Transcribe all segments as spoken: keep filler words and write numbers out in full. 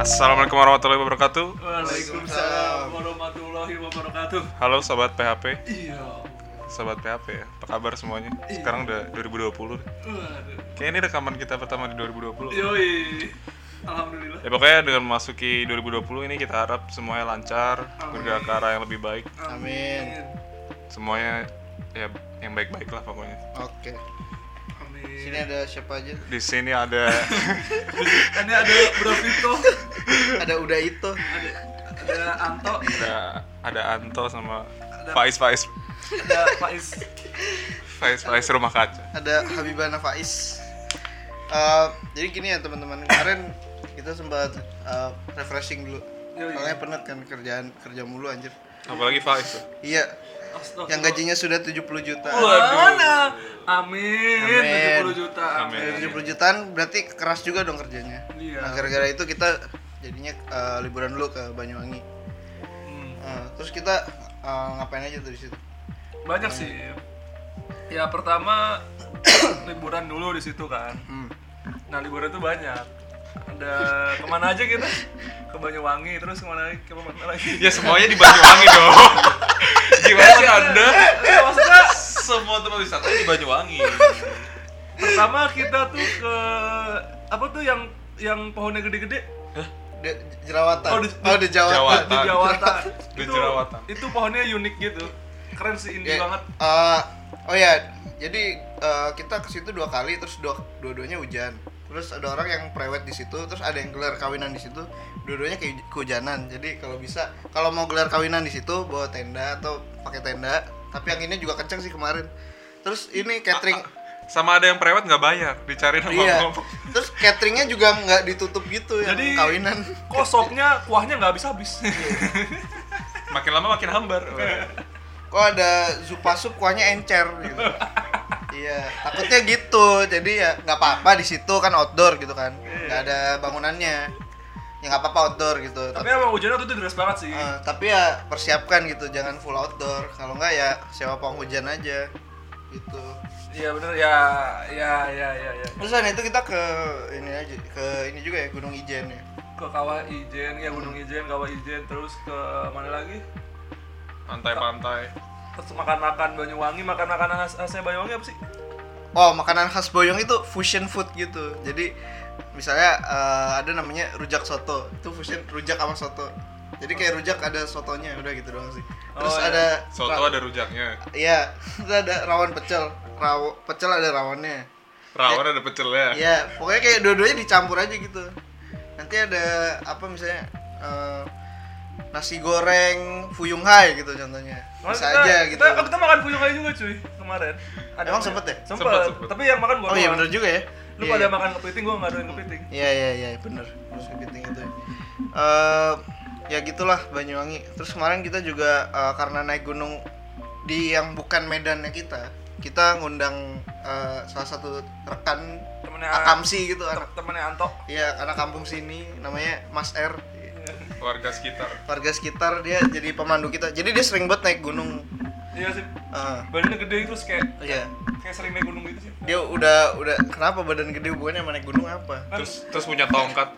Assalamualaikum warahmatullahi wabarakatuh. Waalaikumsalam warahmatullahi wabarakatuh. Halo sahabat P H P. Iya. Sahabat P H P ya. Apa kabar semuanya? Sekarang udah dua ribu dua puluh. Kayaknya ini rekaman kita pertama di dua ribu dua puluh. Yoi. Alhamdulillah. Ya pokoknya dengan memasuki dua ribu dua puluh ini kita harap semuanya lancar, bergerak ke arah yang lebih baik. Amin. Semuanya ya yang baik-baik lah pokoknya. Oke. Okay. Di sini ada siapa aja? Di sini ada ini ada Bro Vito, ada Uda Ito, ada, ada Anto, ada ada Anto sama ada, Faiz Faiz, ada Faiz Faiz Faiz rumah kaca, ada Habibana Faiz. Uh, jadi gini ya teman-teman, kemarin kita sempat uh, refreshing dulu, soalnya penat kan kerjaan kerja mulu anjir. Apalagi Faiz tuh? Iya. Astaga. Yang gajinya sudah tujuh puluh juta. Waduh. Amin. Amin. tujuh puluh juta. Amin. tujuh puluh jutaan berarti keras juga dong kerjanya. Iya. Nah, gara-gara itu kita jadinya uh, liburan dulu ke Banyuwangi. Hmm. Uh, terus kita uh, ngapain aja tuh di situ? Banyak hmm. sih. Ya pertama liburan dulu di situ kan. Hmm. Nah, liburan tuh banyak. Ada kemana aja kita? Ke Banyuwangi, terus kemana lagi? Kemana lagi? Ya semuanya di Banyuwangi dong. Gimana sih Anda? Ya, maksudnya semua tempat wisata di Banyuwangi. Pertama kita tuh ke apa tuh yang yang pohonnya gede-gede? Hah? De, jerawatan. Oh, di, oh, di Jawa. Di jerawatan. Di jerawatan. Itu, itu pohonnya unik gitu. Keren sih, indie ya, banget. Uh, oh ya, jadi uh, kita ke situ dua kali, terus dua, dua-duanya hujan. Terus ada orang yang prewed di situ, terus ada yang gelar kawinan di situ, dua-duanya kehujanan. Jadi kalau bisa, kalau mau gelar kawinan di situ bawa tenda atau pakai tenda. Tapi yang ini juga kenceng sih kemarin. Terus ini catering sama ada yang prewed nggak bayar, dicariin sama iya. Terus cateringnya juga nggak ditutup gitu ya kawinan. Kok sopnya kuahnya nggak habis-habis. Makin lama makin hambar. Kok ada zupa sup kuahnya encer gitu. Iya, takutnya gitu. Jadi ya enggak apa-apa di situ kan outdoor gitu kan. Enggak ada bangunannya. Ya enggak apa-apa outdoor gitu. Tapi emang hujannya tuh deras banget sih. Uh, tapi ya persiapkan gitu, jangan full outdoor. Kalau enggak ya sewa penghujan aja. Gitu. Iya benar ya. Ya ya ya ya. Terus kan itu kita ke ini aja, ke ini juga ya Gunung Ijen ya. Ke Kawah Ijen, ya Gunung Ijen, Kawah Ijen, terus ke mana lagi? Pantai-pantai. Makan-makan Banyuwangi, makan makanan khas khasnya Banyuwangi apa sih? Oh, makanan khas Banyuwangi itu fusion food gitu. Jadi misalnya uh, ada namanya rujak soto. Itu fusion rujak sama soto. Jadi kayak rujak ada sotonya, udah gitu doang sih. Terus oh, ada ya. Soto ada rujaknya. Iya, terus ada rawon pecel. Raw, pecel ada rawonnya. Rawon ya, ada pecelnya. Iya, pokoknya kayak dua-duanya dicampur aja gitu. Nanti ada apa misalnya uh, nasi goreng Fuyung Hai gitu contohnya. Bisa kita, aja gitu. Kita, kita makan Fuyung Hai juga cuy kemarin. Ada emang sempet ya? Sempet, sempet, sempet. Tapi yang makan gua. Oh iya bener juga ya. Lu yeah, pada yeah. makan kepiting, gua enggak ada kepiting. Iya yeah, iya yeah, iya yeah, bener. Terus kepiting itu. Uh, ya gitulah Banyuwangi. Terus kemarin kita juga uh, karena naik gunung di yang bukan medannya kita, kita ngundang uh, salah satu rekan temennya Akamsi gitu, anak temennya Anto. Iya, anak kampung sini namanya Mas R. warga sekitar warga sekitar dia jadi pemandu kita, jadi dia sering banget naik gunung. Iya sih, uh. badannya gede itu kayak yeah. kayak sering naik gunung gitu sih. Dia udah udah kenapa badan gede hubungannya sama naik gunung apa? Terus terus punya tongkat.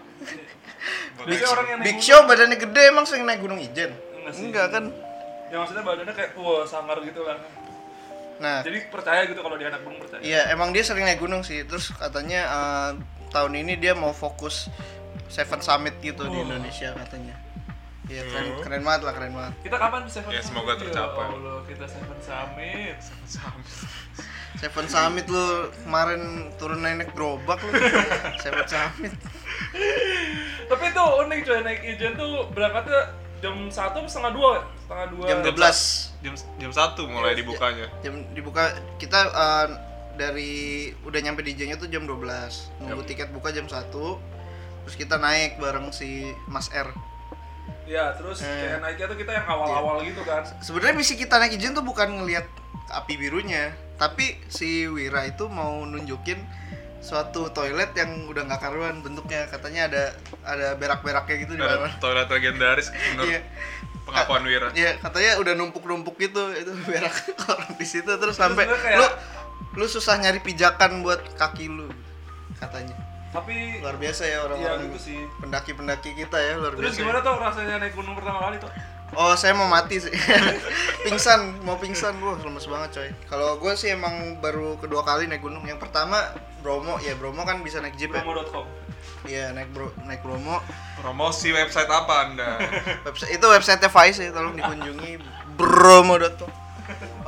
Big, Big Show badannya gede emang sering naik Gunung Ijen? Enggak, enggak kan? Ya maksudnya badannya kayak wah sangar gitu kan. Nah, jadi percaya gitu kalau dia anak gunung percaya. Iya, emang dia sering naik gunung sih. Terus katanya uh, tahun ini dia mau fokus Seven Summit gitu oh. di Indonesia katanya. Ya keren, keren banget lah, keren banget. Kita kapan Seven Summit? Ya semoga tercapai. Ya Allah, kita Seven Summit, Seven Summit. Seven Summit lu kemarin turun naik gerobak lu. Seven Summit. Tapi itu unik coy, naik Ijen tuh berangkatnya jam satu setengah dua, setengah dua. Jam dua belas. Jam jam satu mulai ya, dibukanya. Jam dibuka kita uh, dari udah nyampe di Ijennya tuh jam dua belas. Nunggu tiket buka jam satu. Terus kita naik bareng si Mas R. Ya, terus eh. kayak naiknya tuh kita yang awal-awal ya. gitu kan. Sebenarnya misi kita naik Ijen tuh bukan ngelihat api birunya, tapi si Wira itu mau nunjukin suatu toilet yang udah nggak karuan bentuknya, katanya ada ada berak-beraknya gitu di mana. Toilet legendaris menurut yeah. pengakuan Wira. Iya, katanya udah numpuk-numpuk gitu itu berak orang di situ, terus sampai kayak... lu lu susah nyari pijakan buat kaki lu katanya. Tapi luar biasa ya orang-orang ya, pendaki-pendaki kita ya, luar Terus biasa. Terus gimana tuh rasanya naik gunung pertama kali tuh? Oh, saya mau mati sih. Pingsan, mau pingsan gua, lemes banget coy. Kalau gua sih emang baru kedua kali naik gunung. Yang pertama Bromo, ya Bromo kan bisa naik jeep. Bromo dot com. Iya, naik bro, naik Bromo. Promosi website apa Anda? Website itu website-nya Faiz ya, tolong dikunjungi bromo dot com. Oke.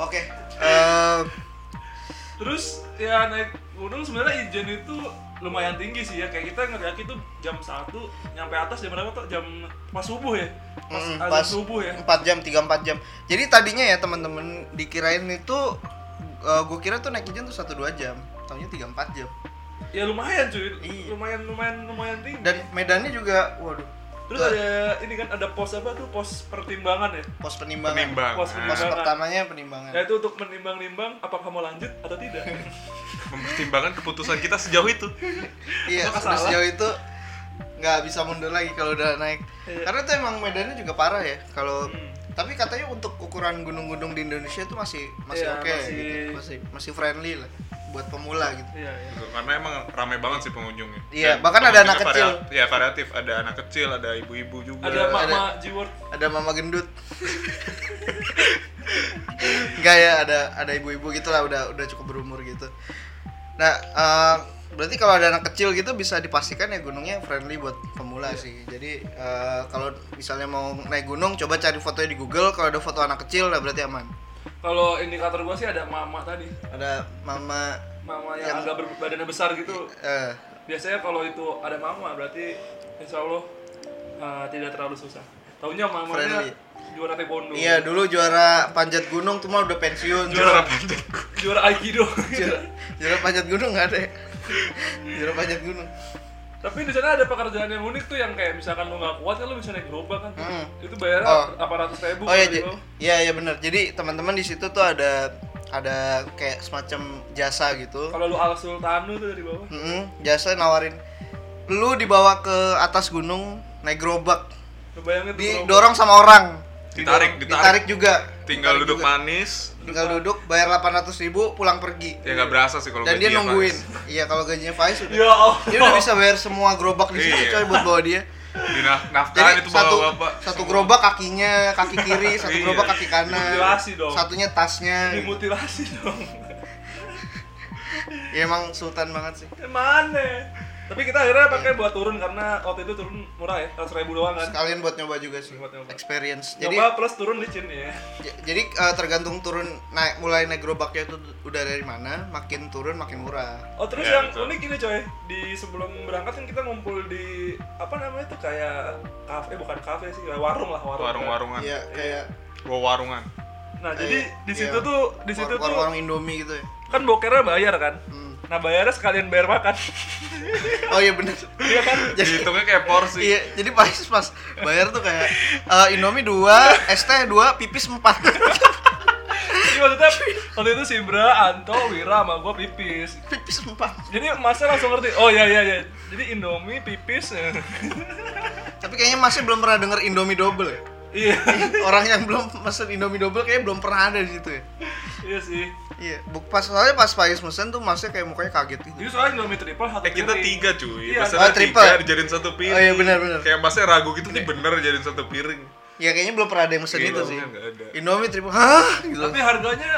Okay, uh, terus ya naik gunung sebenarnya Ijen itu lumayan tinggi sih ya, kayak kita ngedaki tuh jam satu nyampe atas jam berapa tuh? Jam pas subuh ya? Pas, mm, pas subuh ya? empat jam, tiga sampai empat jam. Jadi tadinya ya teman-teman dikirain itu uh, gue kira tuh naik Ijen tuh satu sampai dua jam, taunya tiga sampai empat jam. Ya lumayan cuy, iya. lumayan lumayan lumayan tinggi. Dan medannya juga waduh. Terus tuh ada ini kan ada pos apa tuh? Pos pertimbangan ya? Pos penimbangan. Penimbang. Pos penimbangan. Pos pertamanya penimbangan. Ya itu untuk menimbang-nimbang apakah mau lanjut atau tidak. Mempertimbangkan keputusan kita sejauh itu. Iya, sejauh itu enggak bisa mundur lagi kalau udah naik. Iya. Karena itu emang medannya juga parah ya. Kalau hmm. tapi katanya untuk ukuran gunung-gunung di Indonesia itu masih masih iya, oke okay, masih... gitu. Masih masih friendly lah buat pemula gitu. Iya, iya. Karena emang ramai banget sih pengunjungnya. Iya, dan bahkan ada anak kecil. Iya, variatif, ada anak kecil, ada ibu-ibu juga. Ada mama jiwor, ada mama gendut. Enggak ya, ada ada ibu-ibu gitulah udah udah cukup berumur gitu. Nah, uh, berarti kalau ada anak kecil gitu bisa dipastikan ya gunungnya friendly buat pemula iya. sih. Jadi, uh, kalau misalnya mau naik gunung coba cari fotonya di Google, kalau ada foto anak kecil lah berarti aman. Kalau indikator gua sih ada mama tadi. Ada mama mama yang, yang agak ber, badannya besar gitu. Uh, Biasanya kalau itu ada mama berarti insyaallah uh, tidak terlalu susah. Taunya mamanya friendly. Juara taekwondo. Iya, dulu juara panjat gunung cuma udah pensiun. Juara panjat juara aikido. juara, juara panjat gunung enggak ada. Juara panjat gunung. Tapi di sana ada pekerjaan yang unik tuh yang kayak misalkan lo nggak kuat kan lo bisa naik gerobak kan hmm. itu bayarnya delapan ratus ribu. Oh iya j- iya ya, benar. Jadi teman-teman di situ tuh ada ada kayak semacam jasa gitu. Kalau lo Al Sultanu tuh dari bawah. Mm-hmm. Jasa nawarin lo dibawa ke atas gunung naik gerobak. Bayangin didorong sama orang. Ditarik, ditarik, ditarik juga. Tinggal ditarik duduk juga. Manis. Tinggal duduk, bayar delapan ratus ribu, pulang pergi. Ya nggak berasa sih kalau gajinya. Dan dia nungguin. Iya kalau gajinya Faiz udah. Ya Allah. Dia udah bisa bayar semua gerobak di situ coy buat bawa dia. Dinafkahin itu bawa bapak. Satu gerobak kakinya, kaki kiri, satu gerobak kaki kanan. Mutilasi dong. Satunya tasnya. Dimutilasi dong. Ya emang sultan banget sih. Emane. Tapi kita akhirnya pakai buat turun karena waktu itu turun murah ya, seratus ribu doang kan. Sekalian buat nyoba juga sih, buat nyoba. Experience. Jadi nyoba plus turun licin ya. J- jadi uh, tergantung turun naik mulai naik gerobaknya itu udah dari mana, makin turun makin murah. Oh, terus ya, yang betul. Unik ini coy, di sebelum berangkat kan kita ngumpul di apa namanya tuh kayak kafe, bukan kafe sih, warung lah, warung. Warung-warungan. Iya, kayak gua warungan. Nah, kayak, jadi di situ iya, tuh di situ war- tuh warung Indomie gitu ya. Kan bokernya bayar kan? Hmm. Nah bayarnya sekalian bayar makan. Oh iya bener. Iya kan? Jadi hitungnya kayak porsi. Iya, jadi pas pas bayar tuh kayak uh, Indomie dua, es teh dua, pipis empat. Jadi maksudnya waktu itu si Bra, Anto, Wira sama gue pipis. Pipis empat. Jadi Masnya langsung ngerti. Oh iya iya iya. Jadi Indomie pipis. Tapi kayaknya Masnya belum pernah denger Indomie double ya? Iya. Orang yang belum mesen Indomie double kayaknya belum pernah ada di situ ya. Iya sih. Iya, buk pas soalnya pas Faiz mesen tuh Masnya kayak mukanya kaget gitu. Jadi soalnya Indomie triple satu. Eh kita tiga cuy. Iya, oh, triple dijadiin satu piring. Oh iya benar benar. Kayak Masnya ragu gitu nih bener jadiin satu piring. Ya kayaknya belum pernah ada yang mesen gitu sih. Indomie triple. Hah? Gitu. Tapi harganya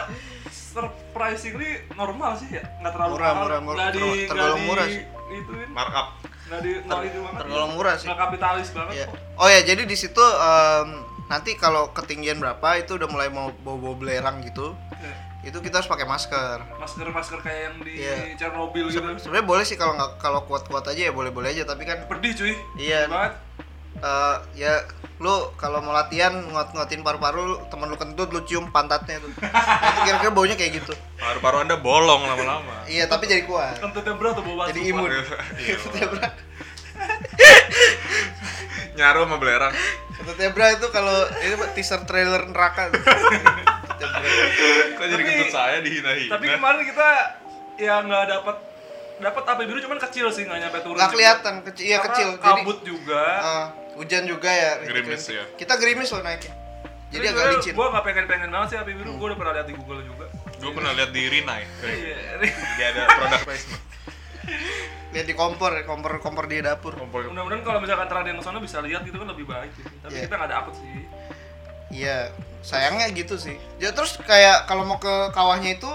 surprisingly normal sih ya. Enggak terlalu murah, murah, murah. Tergolong murah sih. Ituin. Markup. Enggak di enggak itu banget. Tergolong murah sih. Enggak kapitalis banget. Oh ya, jadi di situ nanti kalau ketinggian berapa itu udah mulai mau bawa belerang gitu. Itu kita harus pakai masker. Masker-masker kayak yang di yeah. Chernobyl gitu. Se- Sebenarnya boleh sih kalau nggak kalau kuat-kuat aja ya boleh-boleh aja, tapi kan pedih cuy. Iya. Banget. Uh, ya lu kalau mau latihan ngot-ngotin paru-paru, temen lu kentut lu cium pantatnya tuh. Itu kira-kira baunya kayak gitu. Paru-paru Anda bolong lama-lama. Iya, tapi jadi kuat. Kentutnya berat atau bau batu. Jadi imun. Kentutnya berat. Nyaru sama belerang. Kentutnya berat itu kalau ini teaser trailer neraka. Kok jadi kentut saya dihina-hina. Tapi kemarin kita ya nggak dapat dapat apa biru cuman kecil sih, nggak nyampe turun. Nggak kelihatan kecil, iya kecil. Kabut jadi, juga, uh, hujan juga ya. Gerimis ya. Kita gerimis loh naiknya. Jadi, jadi agak licin. Gue nggak pengen-pengen banget sih api biru. Hmm. Gue udah pernah lihat di Google juga. Gue pernah lihat di Rinai. Jadi ada produk placement. Lihat di kompor, kompor kompor di dapur. Kompor. Mudah-mudahan kalau misalkan Traden ke sana bisa lihat gitu kan lebih baik sih. Tapi yeah. kita enggak ada akut sih. Iya, sayangnya gitu sih. Ya terus kayak kalau mau ke kawahnya itu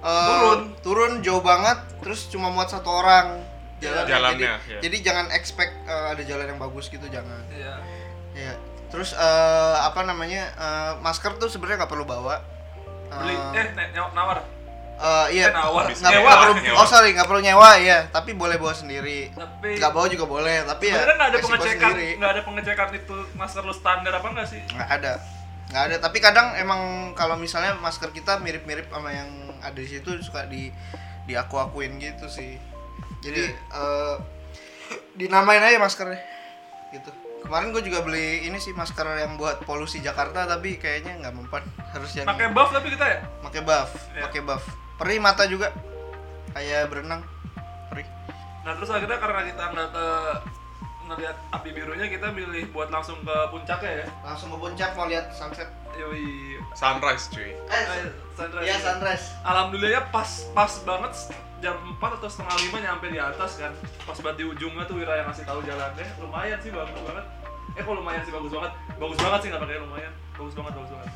uh, turun, turun jauh banget, terus cuma muat satu orang jalan. Jalannya. Jadi, yeah. jadi jangan expect uh, ada jalan yang bagus gitu, jangan. Iya. Yeah. Yeah. Terus uh, apa namanya? Uh, masker tuh sebenarnya enggak perlu bawa. Uh, Beli eh nawar. Uh, iya, nggak perlu, nyewa. oh sorry, nggak perlu nyewa ya, tapi boleh bawa sendiri. Tapi nggak bawa juga boleh, tapi ya. Sebenarnya nggak ada pengecekan, nggak ada pengecekan itu masker lu standar apa nggak sih? Nggak ada, nggak ada. Tapi kadang emang kalau misalnya masker kita mirip-mirip sama yang ada di situ suka di diaku-akuin gitu sih. Jadi yeah. uh, dinamain aja maskernya, gitu. Kemarin gue juga beli ini sih masker yang buat polusi Jakarta tapi kayaknya nggak mempan, harus yang. Pakai buff tapi kita ya? Pakai buff, yeah. pakai buff. Perih mata juga, kayak berenang, perih. Nah terus akhirnya karena kita nggak ke ngelihat api birunya, kita milih buat langsung ke puncaknya ya? Langsung ke puncak mau lihat sunset. Yoi. Sunrise cuy. Eh, eh sunrise. Iya sunrise. Alhamdulillahnya pas pas banget jam empat atau setengah lima nyampe di atas kan. Pas banget di ujungnya tuh Wira yang ngasih tahu jalannya. Lumayan sih bagus banget. Eh kok lumayan sih bagus banget. Bagus banget sih nggak pakai lumayan. Bagus banget bagus banget.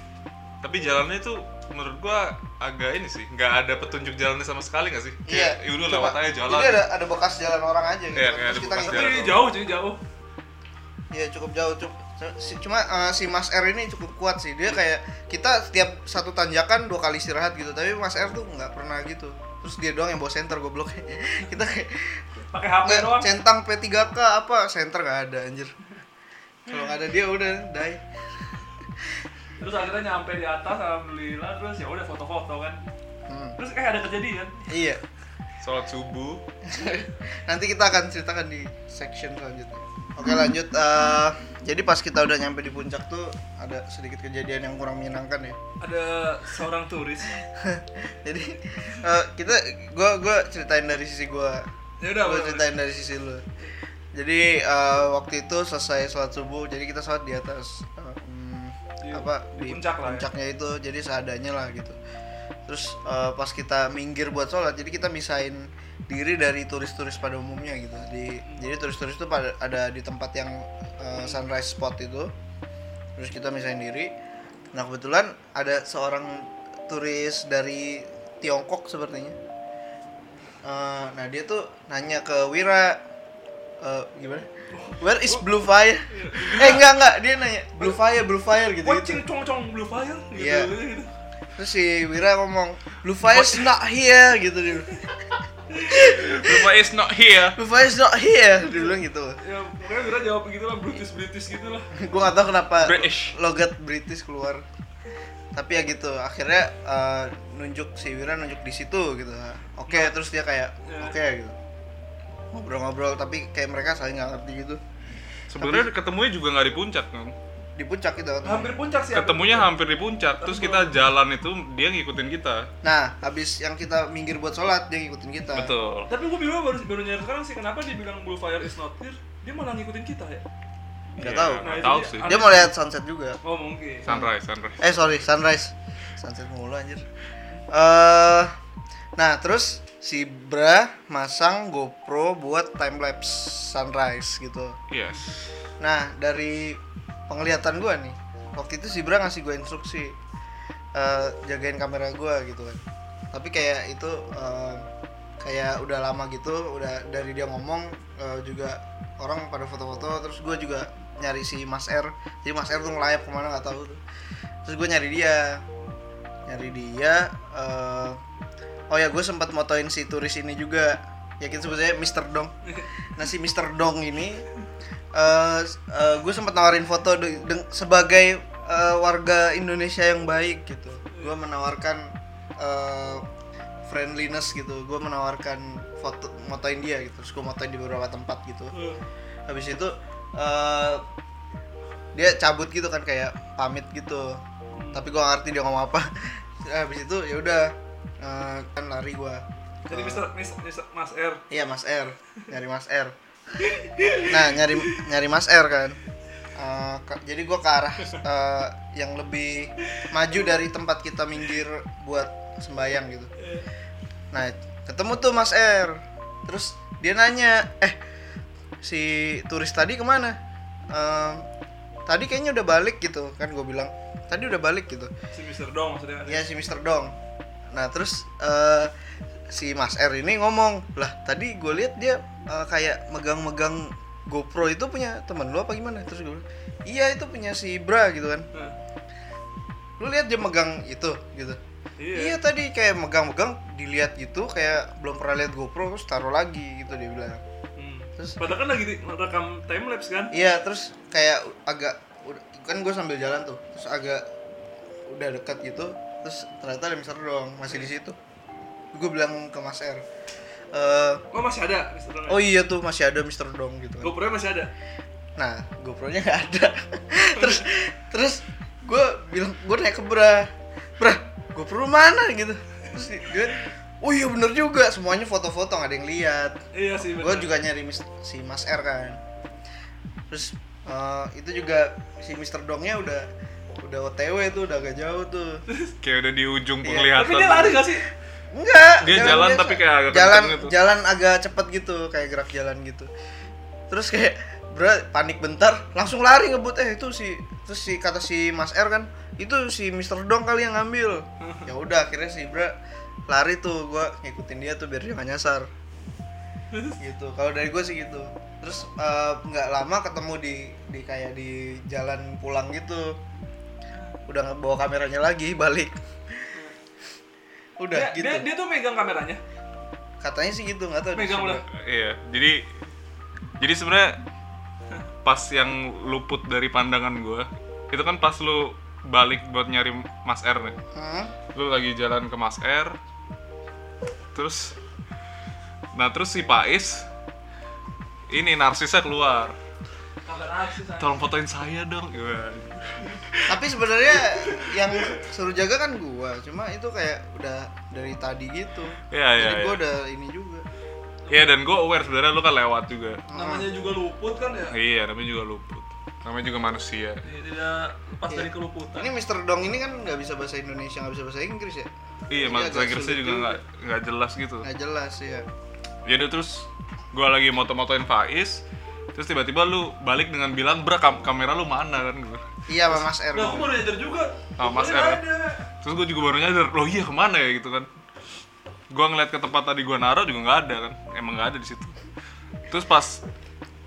Tapi jalannya itu menurut gua agak ini sih, nggak ada petunjuk jalannya sama sekali nggak sih? Kayak iya. Udah lewat aja jalan. Jadi ada ada bekas jalan orang aja gitu. Iya, ada bekas jalan. Tapi jauh cuy, jauh. Iya cukup jauh cukup. Cuma uh, si Mas R ini cukup kuat sih. Dia kayak kita setiap satu tanjakan dua kali istirahat gitu. Tapi Mas R tuh nggak pernah gitu. Terus dia doang yang bawa senter goblok. Kita kayak pakai H P doang. Centang P tiga K apa senter nggak ada anjir. Kalau nggak ada dia udah die. Terus akhirnya nyampe di atas alhamdulillah, terus ya udah foto-foto kan. Hmm. Terus kayak ada kejadian. Iya. Salat subuh. Nanti kita akan ceritakan di section selanjutnya. Oke, lanjut uh, jadi pas kita udah nyampe di puncak tuh ada sedikit kejadian yang kurang menyenangkan ya. Ada seorang turis. Jadi uh, kita gua gua ceritain dari sisi gua. Ya udah, gua ceritain dari sisi lu. Jadi uh, waktu itu selesai salat subuh, jadi kita salat di atas uh, apa di, di puncak puncaknya ya. Itu jadi seadanya lah gitu. Terus uh, pas kita minggir buat sholat, jadi kita misahin diri dari turis-turis pada umumnya gitu. Di, hmm. Jadi turis-turis itu pada ada di tempat yang uh, sunrise spot itu. Terus kita misahin diri. Nah kebetulan ada seorang turis dari Tiongkok sepertinya. Uh, nah dia tuh nanya ke Wira. Uh, gimana? Where is Blue Fire? eh enggak enggak dia nanya Blue Fire Blue Fire gitu. Watching cong cong Blue Fire gitu. Yeah. Gitu. Terus si Wira ngomong Blue Fire is not here gitu dia. Blue Fire is not here. Blue Fire is not here dia bilang gitu. Ya pokoknya Wira jawab begitulah British British gitulah. Gua enggak tahu kenapa British. Logat British keluar. Tapi ya gitu akhirnya uh, nunjuk si Wira nunjuk di situ gitu. Oke okay, nah. Terus dia kayak yeah. oke okay, gitu. Ngobrol-ngobrol tapi kayak mereka saling nggak ngerti gitu. Sebenarnya ketemunya juga nggak di puncak kan? Di puncak kita ketemu. Hampir puncak sih. Ketemunya hampir di puncak. Terus kita jalan itu dia ngikutin kita. Nah, habis yang kita minggir buat sholat dia ngikutin kita. Betul. Tapi gue bingung baru baru nyari sekarang sih kenapa dia bilang Blue Fire is not here? Dia malah ngikutin kita ya? Nggak yeah, tahu. Nah, nggak tahu sih. Dia mau lihat sunset juga. Oh mungkin. Sunrise, sunrise. Eh sorry, sunrise. Sunset mulu anjir. Uh, nah terus. Si Bra masang GoPro buat timelapse sunrise gitu. Yes. Nah dari penglihatan gue nih, waktu itu si Bra ngasih gue instruksi uh, jagain kamera gue gitu kan. Tapi kayak itu uh, kayak udah lama gitu, udah dari dia ngomong uh, juga orang pada foto-foto. Terus gue juga nyari si Mas R. Jadi Mas R tuh ngelayap kemana nggak tahu tuh. Terus gue nyari dia, nyari dia. Uh, Oh ya, gue sempat motoin si turis ini juga. Yakin sebutnya mister Dong. Nah si mister Dong ini, uh, uh, gue sempat nawarin foto de- de- sebagai uh, warga Indonesia yang baik gitu. Gue menawarkan uh, friendliness gitu. Gue menawarkan foto, motoin dia gitu. Terus gue motoin di beberapa tempat gitu. Habis itu uh, dia cabut gitu kan kayak pamit gitu. Tapi gue ngerti dia ngomong apa. Habis itu ya udah. Uh, kan lari gua. Jadi mister, mister Mas R. Iya Mas R, nyari Mas R. Nah nyari nyari Mas R kan. Uh, ke, jadi gua ke arah uh, yang lebih maju dari tempat kita minggir buat sembahyang gitu. Nah ketemu tuh Mas R. Terus dia nanya, eh si turis tadi kemana? Ehm, tadi kayaknya udah balik gitu kan, gue bilang tadi udah balik gitu. Si mister Dong maksudnya? Iya si mister Dong. Nah terus uh, si Mas R ini ngomong, lah tadi gue lihat dia uh, kayak megang-megang GoPro, itu punya teman lu apa gimana? Terus gue bilang, iya itu punya si Bra gitu kan. Huh. Lu lihat dia megang itu gitu. Iya. Iya tadi kayak megang-megang, dilihat gitu kayak belum pernah lihat GoPro terus taruh lagi gitu dia bilang. Hmm. Terus padahal kan lagi rekam timelapse kan? Iya, terus kayak agak kan gue sambil jalan tuh, terus agak udah dekat gitu, terus ternyata ada Mister Dong masih hmm. di situ. Gue bilang ke Mas R, Uh, oh masih ada Mister Dong. Oh iya tuh masih ada Mister Dong gitu. GoPro-nya masih ada. Nah, GoPro-nya enggak ada. terus terus gue bilang, gue nanya ke Bra. Bra, GoPro mana gitu. Terus dia, "Oh iya bener juga, semuanya foto-foto, enggak ada yang lihat." Iya sih bener. Gue juga nyari mis- si Mas R kan. Terus uh, itu juga si Mister Dongnya udah udah O T W tuh, udah agak jauh tuh. Kayak udah di ujung penglihatan. Iya. Tapi dia lari enggak sih? Enggak, dia jalan, jalan tapi kayak agak jalan, gitu. Jalan agak cepet gitu, kayak gerak jalan gitu. Terus kayak Bro panik bentar, langsung lari ngebut. Eh itu si terus si kata si Mas R kan, itu si mister Dong kali yang ngambil. Ya udah akhirnya si Bro lari tuh, gua ngikutin dia tuh biar dia gak nyasar. Gitu. Kalau dari gua sih gitu. Terus enggak uh, lama ketemu di di kayak di jalan pulang gitu. Udah bawa kameranya lagi balik. Udah dia, gitu. Dia, dia tuh megang kameranya. Katanya sih gitu, enggak tahu. Megang udah. Iya, jadi jadi sebenarnya pas yang luput dari pandangan gue itu kan pas lu balik buat nyari Mas R nih. Hmm? Lu lagi jalan ke Mas R. Terus nah terus si Pais ini narsisnya keluar. Tolong fotoin saya dong. Tapi sebenarnya yang suruh jaga kan gua, cuma itu kayak udah dari tadi gitu. Ya, jadi ya, gua ya. Udah ini juga. Iya dan gua aware sebenarnya lu kan lewat juga. Namanya juga luput kan ya? Iya namanya juga luput. Namanya juga manusia. Iya tidak lepas ya. Dari keluputan. Ini mister Dong ini kan nggak bisa bahasa Indonesia, nggak bisa bahasa Inggris ya? Iya bahasa Inggrisnya juga nggak nggak jelas gitu. Nggak jelas ya. Jadi terus gua lagi moto-motoin Faiz. Terus tiba-tiba lu balik dengan bilang, "Bra, kam- kamera lu mana?" kan gitu. Iya, sama Mas R. Nah, aku baru nyadar juga. Sama Mas R. Terus gua juga baru nyadar, "Loh, iya kemana ya?" gitu kan. Gua ngeliat ke tempat tadi gua naruh juga enggak ada kan. Emang enggak ada di situ. Terus pas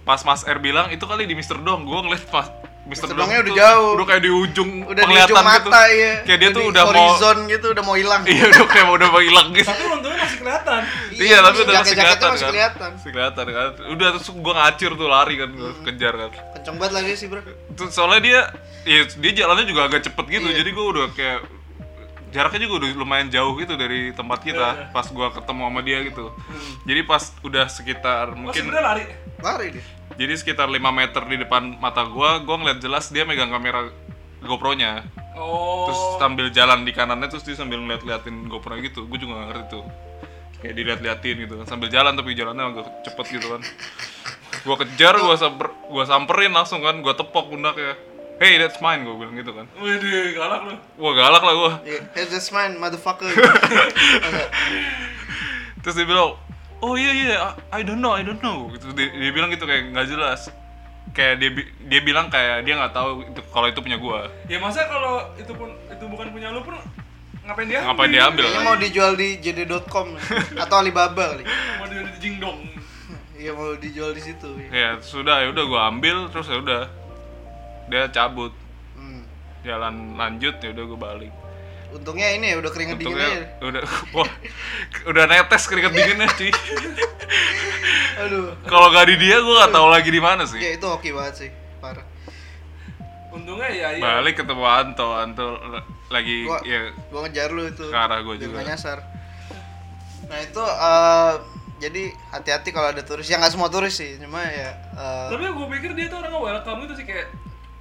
pas Mas R bilang, "Itu kali di mister Dong." Gua ngeliat pas mister Dongnya udah jauh. Udah kayak di ujung udah penglihatan di ujung mata, gitu. Iya. Kayak dia udah tuh udah mau horizon gitu, udah mau hilang. Iya, udah kayak udah mau hilang gitu. Tapi untungnya masih kelihatan. Iya, tapi udah masih kelihatan. Masih kelihatan. Masih kelihatan kan. Udah terus gua ngacir tuh lari kan, gua hmm. kejar kan. Kenceng banget lagi sih, Bro. Terus soalnya dia ya dia jalannya juga agak cepet gitu. Iya. Jadi gua udah kayak jaraknya juga udah lumayan jauh gitu dari tempat kita. Yeah. Pas gua ketemu sama dia gitu. Hmm. Jadi pas udah sekitar mungkin oh, sebenarnya lari. Lari deh. Jadi sekitar lima meter di depan mata gua, gua ngeliat jelas dia megang kamera GoPro-nya. Oh. Terus sambil jalan di kanannya terus dia sambil ngeliat-liatin GoPro gitu. Gua juga enggak ngerti tuh. Kayak dilihat-liatin gitu kan sambil jalan, tapi jalannya agak cepet gitu kan. Gua kejar, gua samper, gua samperin langsung kan, gua tepok pundaknya. "Hey, that's mine," gua bilang gitu kan. Waduh, galak lu. Wah, galak lah gua. Yeah, "Hey, that's mine, motherfucker." Terus dia bilang, "Oh iya iya, I don't know, I don't know." Gitu dia, dia bilang gitu kayak enggak jelas. Kayak dia dia bilang kayak dia enggak tahu itu kalau itu punya gua. Ya masa kalau itu pun itu bukan punya lu pun ngapain dia? Ngapain dia ambil? Ini mau dijual di j d dot com atau Alibaba kali. Mau dijual di Jingdong. Iya mau dijual di situ. Ya, ya sudah ya udah gua ambil terus ya udah. Dia cabut. Hmm. Jalan lanjut ya udah gua balik. Untungnya ini ya udah keringet dinginnya. Udah wah, udah netes keringet dinginnya sih. Aduh. Kalau enggak di dia gua enggak tahu lagi di mana sih. Ya itu hoki banget sih, parah. Untungnya ya iya. Balik ketemu Anto, Anto lagi gua, ya gua ngejar lu itu. Ke arah gua juga. Dia nyasar. Nah, itu uh, jadi hati-hati kalau ada turis. Ya enggak semua turis sih, cuma ya uh, tapi gua pikir dia tuh orang welcome itu sih kayak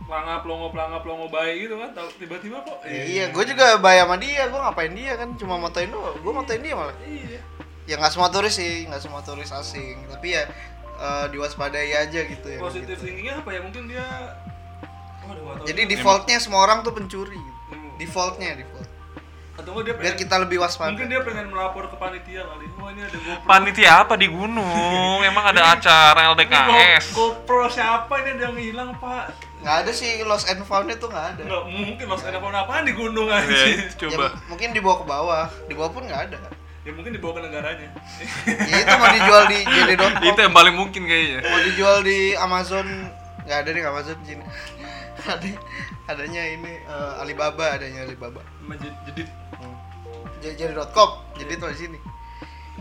pelangga pelongo pelangga pelongo bayi gitu kan, tiba-tiba kok eh, iya gue juga bayar sama dia, gue ngapain dia kan cuma motoin doang, gue motoin dia malah. Iya ya nggak semua turis sih, nggak semua turis asing, tapi ya uh, diwaspadai aja gitu ya. Positif gitu. Thinkingnya apa ya, mungkin dia oh, aduh, jadi defaultnya emang. Semua orang tuh pencuri gitu. hmm. defaultnya default atau dia pengen, biar kita lebih waspada. Mungkin dia pengen melapor ke panitia kali. Oh, ini ada GoPro. Panitia apa di gunung? Emang ada ini, acara L D K S? GoPro siapa ini ada yang hilang, Pak? Nggak ada sih, lost and found-nya tuh nggak ada. Nggak mungkin lost and found apaan di gunung aja. Okay, coba. Ya, mungkin dibawa ke bawah, di bawah pun nggak ada. Ya mungkin dibawa ke negaranya. Ya itu mau dijual di J D dot com. Itu yang paling mungkin kayaknya. Mau dijual di Amazon, nggak ada deh Amazon Cina. Ada, adanya ini uh, Alibaba, adanya Alibaba. Jedit. Hmm. J D dot com, Jedit di sini.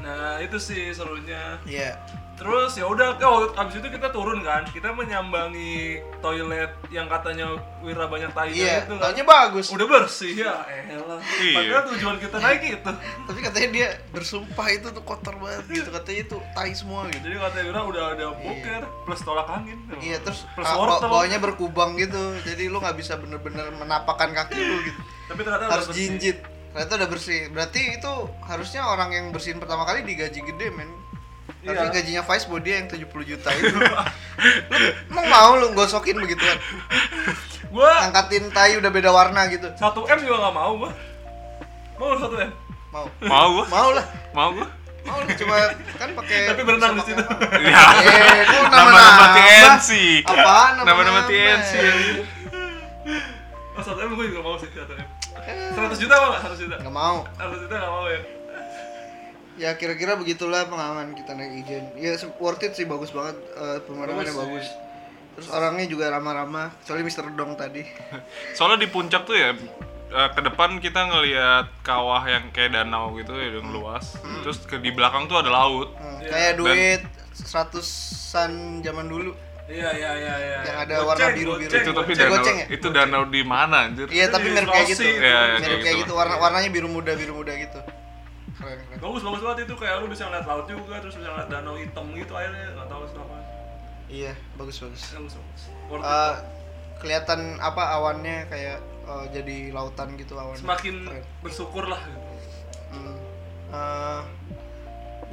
Nah itu sih serunya. Iya. Yeah. Terus ya udah, oh, abis itu kita turun kan, kita menyambangi toilet yang katanya Wira banyak tai yeah, itu kan. Iya, bagus. Udah bersih ya, elah. Padahal tujuan kita naik itu. Tapi katanya dia bersumpah itu tuh kotor banget gitu, katanya itu tai semua gitu. Jadi katanya Wira udah ada boker yeah. plus tolak angin. Iya, yeah, terus plus ah, bawahnya berkubang gitu. Jadi lu nggak bisa bener-bener menapakkan kaki lu gitu. Tapi ternyata harus jinjit. Ternyata udah bersih. Berarti itu harusnya orang yang bersihin pertama kali digaji gede men. Tapi iya. Gajinya Vice Body yang tujuh puluh juta itu. Lu emang mau lu gosokin begitu kan? Gua angkatin tai udah beda warna gitu. satu M juga enggak mau gua. Mau satu M? Mau. Mau gua. Mau lah. Mau gua. Mau lah cuma kan pakai tapi berenang di situ. Iya. Eh, itu nama-nama T N C. Apaan nama-nama T N C? Oh, satu M gua juga mau sih satu M. seratus juta apa enggak? seratus juta. Enggak mau. seratus juta enggak mau ya. Ya kira-kira begitulah pengalaman kita naik Ijen. Ya worth it sih, bagus banget, uh, pemandangannya bagus. Terus orangnya juga ramah-ramah, kecuali Mister Dong tadi. Soalnya di puncak tuh ya uh, ke depan kita ngelihat kawah yang kayak danau gitu ya, yang luas. Hmm. Terus ke di belakang tuh ada laut. Hmm. Yeah. Kayak duit seratusan zaman dulu. Iya iya iya iya. Yang ada goceng, warna biru-biru itu tapi danau. Goceng, ya? Itu danau di mana anjir? Iya, tapi mirip kayak gitu. Iya, ya, mirip kayak gitu, gitu. Warna-warnanya biru muda, biru muda gitu. Bagus bagus banget itu, kayak lu bisa ngeliat laut juga, terus bisa ngeliat danau hitam gitu airnya, nggak tahu kenapa. Iya bagus bagus. Bagus bagus. Uh, kelihatan apa awannya kayak uh, jadi lautan gitu awan. Semakin keren. Bersyukur lah. Hmm. Uh,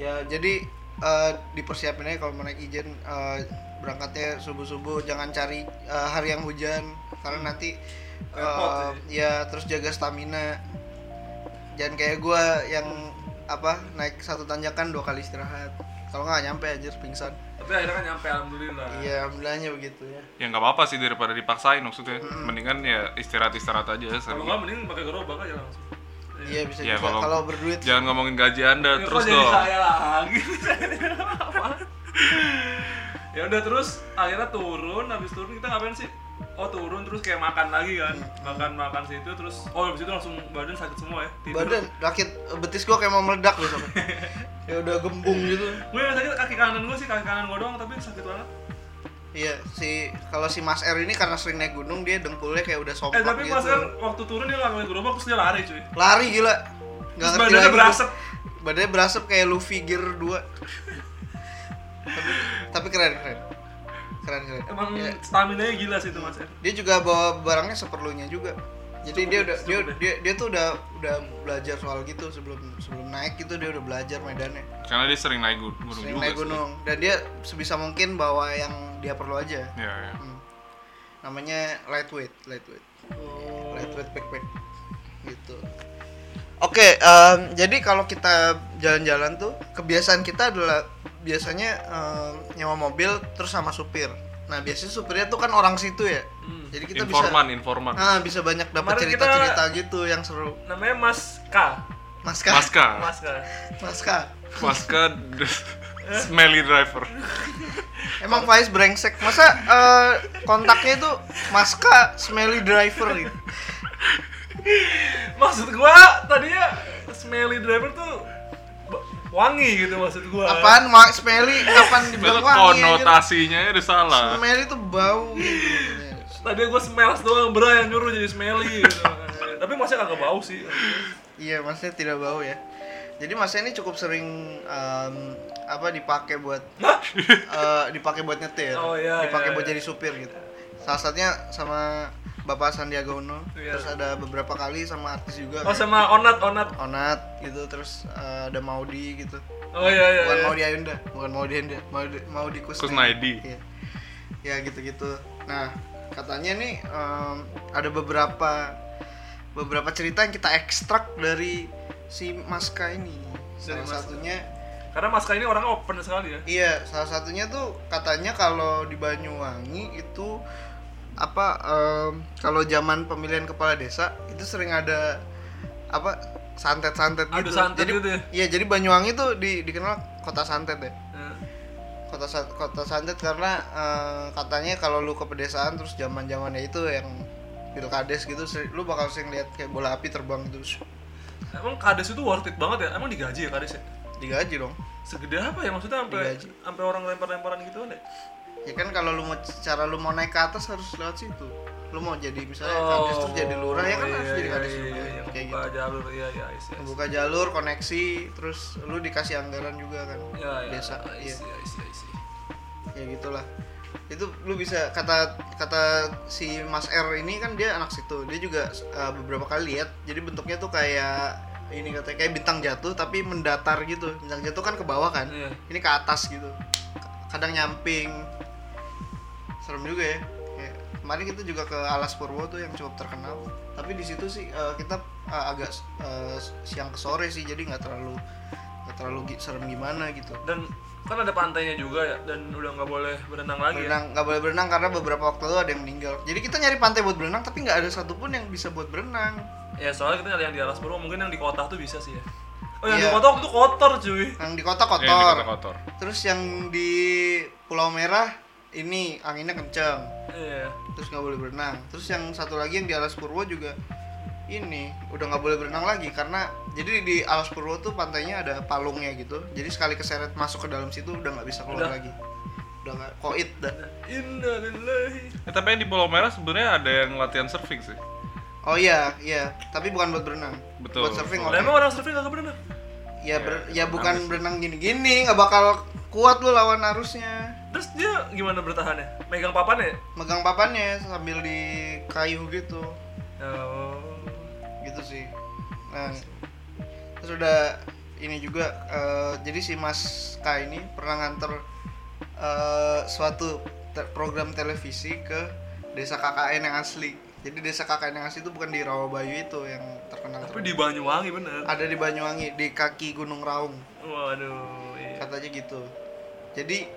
ya jadi uh, dipersiapin aja kalau mau naik Ijen, uh, berangkatnya subuh subuh, jangan cari uh, hari yang hujan karena nanti uh, ya terus jaga stamina. Jangan kayak gue yang apa naik satu tanjakan dua kali istirahat, kalau nggak nyampe anjir pingsan. Tapi akhirnya kan nyampe, alhamdulillah. Iya, alhamdulillahnya begitu ya. Ya nggak apa-apa sih daripada dipaksain maksudnya. Mm-hmm. Mendingan ya istirahat istirahat aja. Kalau nggak mending pakai gerobak aja langsung. Iya bisa ya, juga. Kalau berduit. Jangan ngomongin gaji Anda ya, terus dong. Saya lagi. Ya udah terus akhirnya turun, habis turun kita ngapain sih? Oh turun terus kayak makan lagi kan, makan-makan situ terus, oh abis itu langsung badan sakit semua ya. Tidur. Badan sakit, betis gua kayak mau meledak besok. Ya udah gembung gitu. Gue yang sakit kaki kanan gua sih, kaki kanan gua doang tapi sakit banget. Iya si kalau si Mas R ini karena sering naik gunung dia dengkulnya kayak udah sompak. Eh tapi gitu. Mas R waktu turun dia ngelakuin gerobak terus dia lari cuy. Lari gila. Nggak ngerti badannya berasap. Badannya berasap kayak Luffy Gear dua. tapi, tapi keren keren. Keren, keren. Emang ya. Stamina-nya gila sih itu Mas Er. Dia juga bawa barangnya seperlunya juga. Jadi cukup, dia udah dia, dia dia tuh udah udah belajar soal gitu sebelum sebelum naik gitu dia udah belajar medannya. Karena dia sering naik gunung sering juga. Sering naik gunung dan dia sebisa mungkin bawa yang dia perlu aja. Iya, iya. Hmm. Namanya lightweight, lightweight. Oh. Lightweight backpack. Gitu. Oke, okay, um, jadi kalau kita jalan-jalan tuh kebiasaan kita adalah biasanya uh, nyewa mobil terus sama supir. Nah biasanya supirnya tuh kan orang situ ya. Hmm. Jadi kita informan, bisa informan. Nah bisa banyak dapat cerita-cerita gitu yang seru. Namanya Mas K. Mas K. Mas K. Mas K. Mas K. Mas K. Smelly driver. Emang Faiz brengsek. Masa uh, kontaknya itu Mas K Smelly driver gitu. Maksud gua tadinya Smelly driver tuh wangi gitu maksud gua. Apaan mak smelly? Kapan dibilang wangi? Konotasinya ya udah salah. Smelly tuh bau. Tadi gua smells doang, Bra yang nyuruh jadi smelly gitu. Tapi masnya kagak bau sih. Iya, masnya tidak bau ya. Jadi masnya ini cukup sering um, apa dipakai buat uh, dipakai buat nyetir, oh, iya, dipakai iya, buat iya. jadi supir gitu. Salah satunya sama Bapak Sandiaga Uno, iya. Terus ada beberapa kali sama artis juga. Oh kayak. Sama Onat, Onat. Onat gitu, terus uh, ada Maudy gitu. Oh iya iya. Bukan iya. Maudy Ayunda, bukan Maudy Ayunda, Maudy, Maudy Kusnaidi. Iya. Ya gitu-gitu. Nah, katanya nih um, ada beberapa beberapa cerita yang kita ekstrak dari si Maska ini. Salah satunya karena Maska ini orang open sekali ya. Iya, salah satunya tuh katanya kalau di Banyuwangi itu apa um, kalau zaman pemilihan kepala desa itu sering ada apa santet-santet gitu. Santet jadi, gitu ya? Iya, jadi Banyuwangi tuh di, dikenal kota santet ya. Kota kota santet karena uh, katanya kalau lu ke pedesaan terus zaman-zamannya itu yang pilkades gitu lu bakal sering lihat kayak bola api terbang terus. Emang kades itu worth it banget ya? Emang digaji ya kades ya? Digaji dong. Segede apa ya maksudnya sampai sampai orang lempar-lemparan gitu kan ya? Ya kan kalau lu mau cara lu mau naik ke atas harus lewat situ. Lu mau jadi misalnya oh, kades terus jadi lurah oh, ya kan iya, harus iya, jadi kades iya, iya, iya, kayak buka gitu. Jalur iya iya. Iya, iya, iya. Buka jalur koneksi terus lu dikasih anggaran juga kan. Iya, iya, desa. Iya. Iya, iya, iya. Ya gitulah. Itu lu bisa kata kata si Mas R ini kan dia anak situ. Dia juga uh, beberapa kali lihat. Jadi bentuknya tuh kayak ini katanya kayak bintang jatuh tapi mendatar gitu. Bintang jatuh kan ke bawah kan. Iya. Ini ke atas gitu. Kadang nyamping. Serem juga ya. Kemarin kita juga ke Alas Purwo tuh yang cukup terkenal, tapi di situ sih uh, kita uh, agak uh, siang ke sore sih, jadi nggak terlalu nggak terlalu serem gimana gitu. Dan kan ada pantainya juga ya, dan udah nggak boleh berenang lagi. Berenang nggak ya? Boleh berenang karena beberapa waktu itu ada yang meninggal. Jadi kita nyari pantai buat berenang, tapi nggak ada satupun yang bisa buat berenang. Ya soalnya kita nyari yang di Alas Purwo, mungkin yang di kota tuh bisa sih ya. Oh yang yeah. di kota itu kotor cuy. Yang di kota kotor. Yeah, di kota kotor. Terus yang di Pulau Merah. Ini anginnya kenceng, iya. Terus nggak boleh berenang. Terus yang satu lagi yang di Alas Purwo juga ini udah nggak boleh berenang lagi karena jadi di Alas Purwo tuh pantainya ada palungnya gitu. Jadi sekali keseret masuk ke dalam situ udah nggak bisa keluar udah. lagi. Udah nggak koit dah. Innalillahi. Eh, tapi yang di Pulau Merah sebenarnya ada yang latihan surfing sih. Oh iya iya, tapi bukan buat berenang. Betul. Buat surfing. Betul. Okay. Emang orang surfing nggak berenang? Ya, ya, ber- ya bukan berenang gini-gini nggak bakal kuat lu lawan arusnya. Terus dia gimana bertahannya? Megang papannya? Megang papannya sambil di kayu gitu. Oh. Gitu sih. Nah, terus udah ini juga uh, jadi si Mas K ini pernah nganter uh, suatu te- program televisi ke desa K K N yang asli. Jadi desa K K N yang asli itu bukan di Rawabayu itu yang terkenal. Tapi di Banyuwangi bener. Ada di Banyuwangi di kaki Gunung Raung. Waduh. Iya. Katanya gitu. Jadi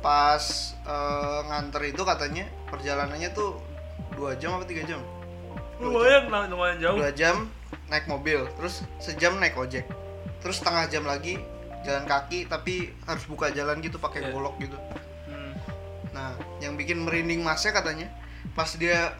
pas uh, nganter itu katanya perjalanannya tuh dua jam apa tiga jam lumayan lumayan jauh dua jam naik mobil, terus sejam naik ojek, terus setengah jam lagi jalan kaki tapi harus buka jalan gitu pakai yeah. golok gitu. hmm. Nah yang bikin merinding masnya katanya pas dia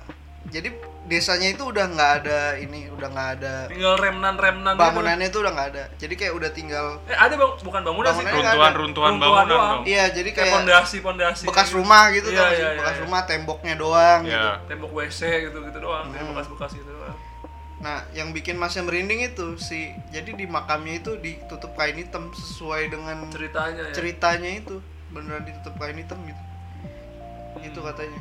jadi desanya itu udah nggak ada ini udah nggak ada tinggal remnan-remnan bangunannya itu udah nggak ada jadi kayak udah tinggal eh ada bang bukan bangunan sih runtuhan-runtuhan bangunan doang. Iya jadi kayak pondasi-pondasi bekas rumah gitu iya, iya, iya, bekas iya. rumah temboknya doang iya. gitu tembok W C gitu gitu doang hmm. bekas-bekas gitu doang. Nah yang bikin masnya merinding itu si jadi di makamnya itu ditutup kain hitam sesuai dengan ceritanya ceritanya ya? Itu beneran ditutup kain hitam gitu hmm. itu katanya.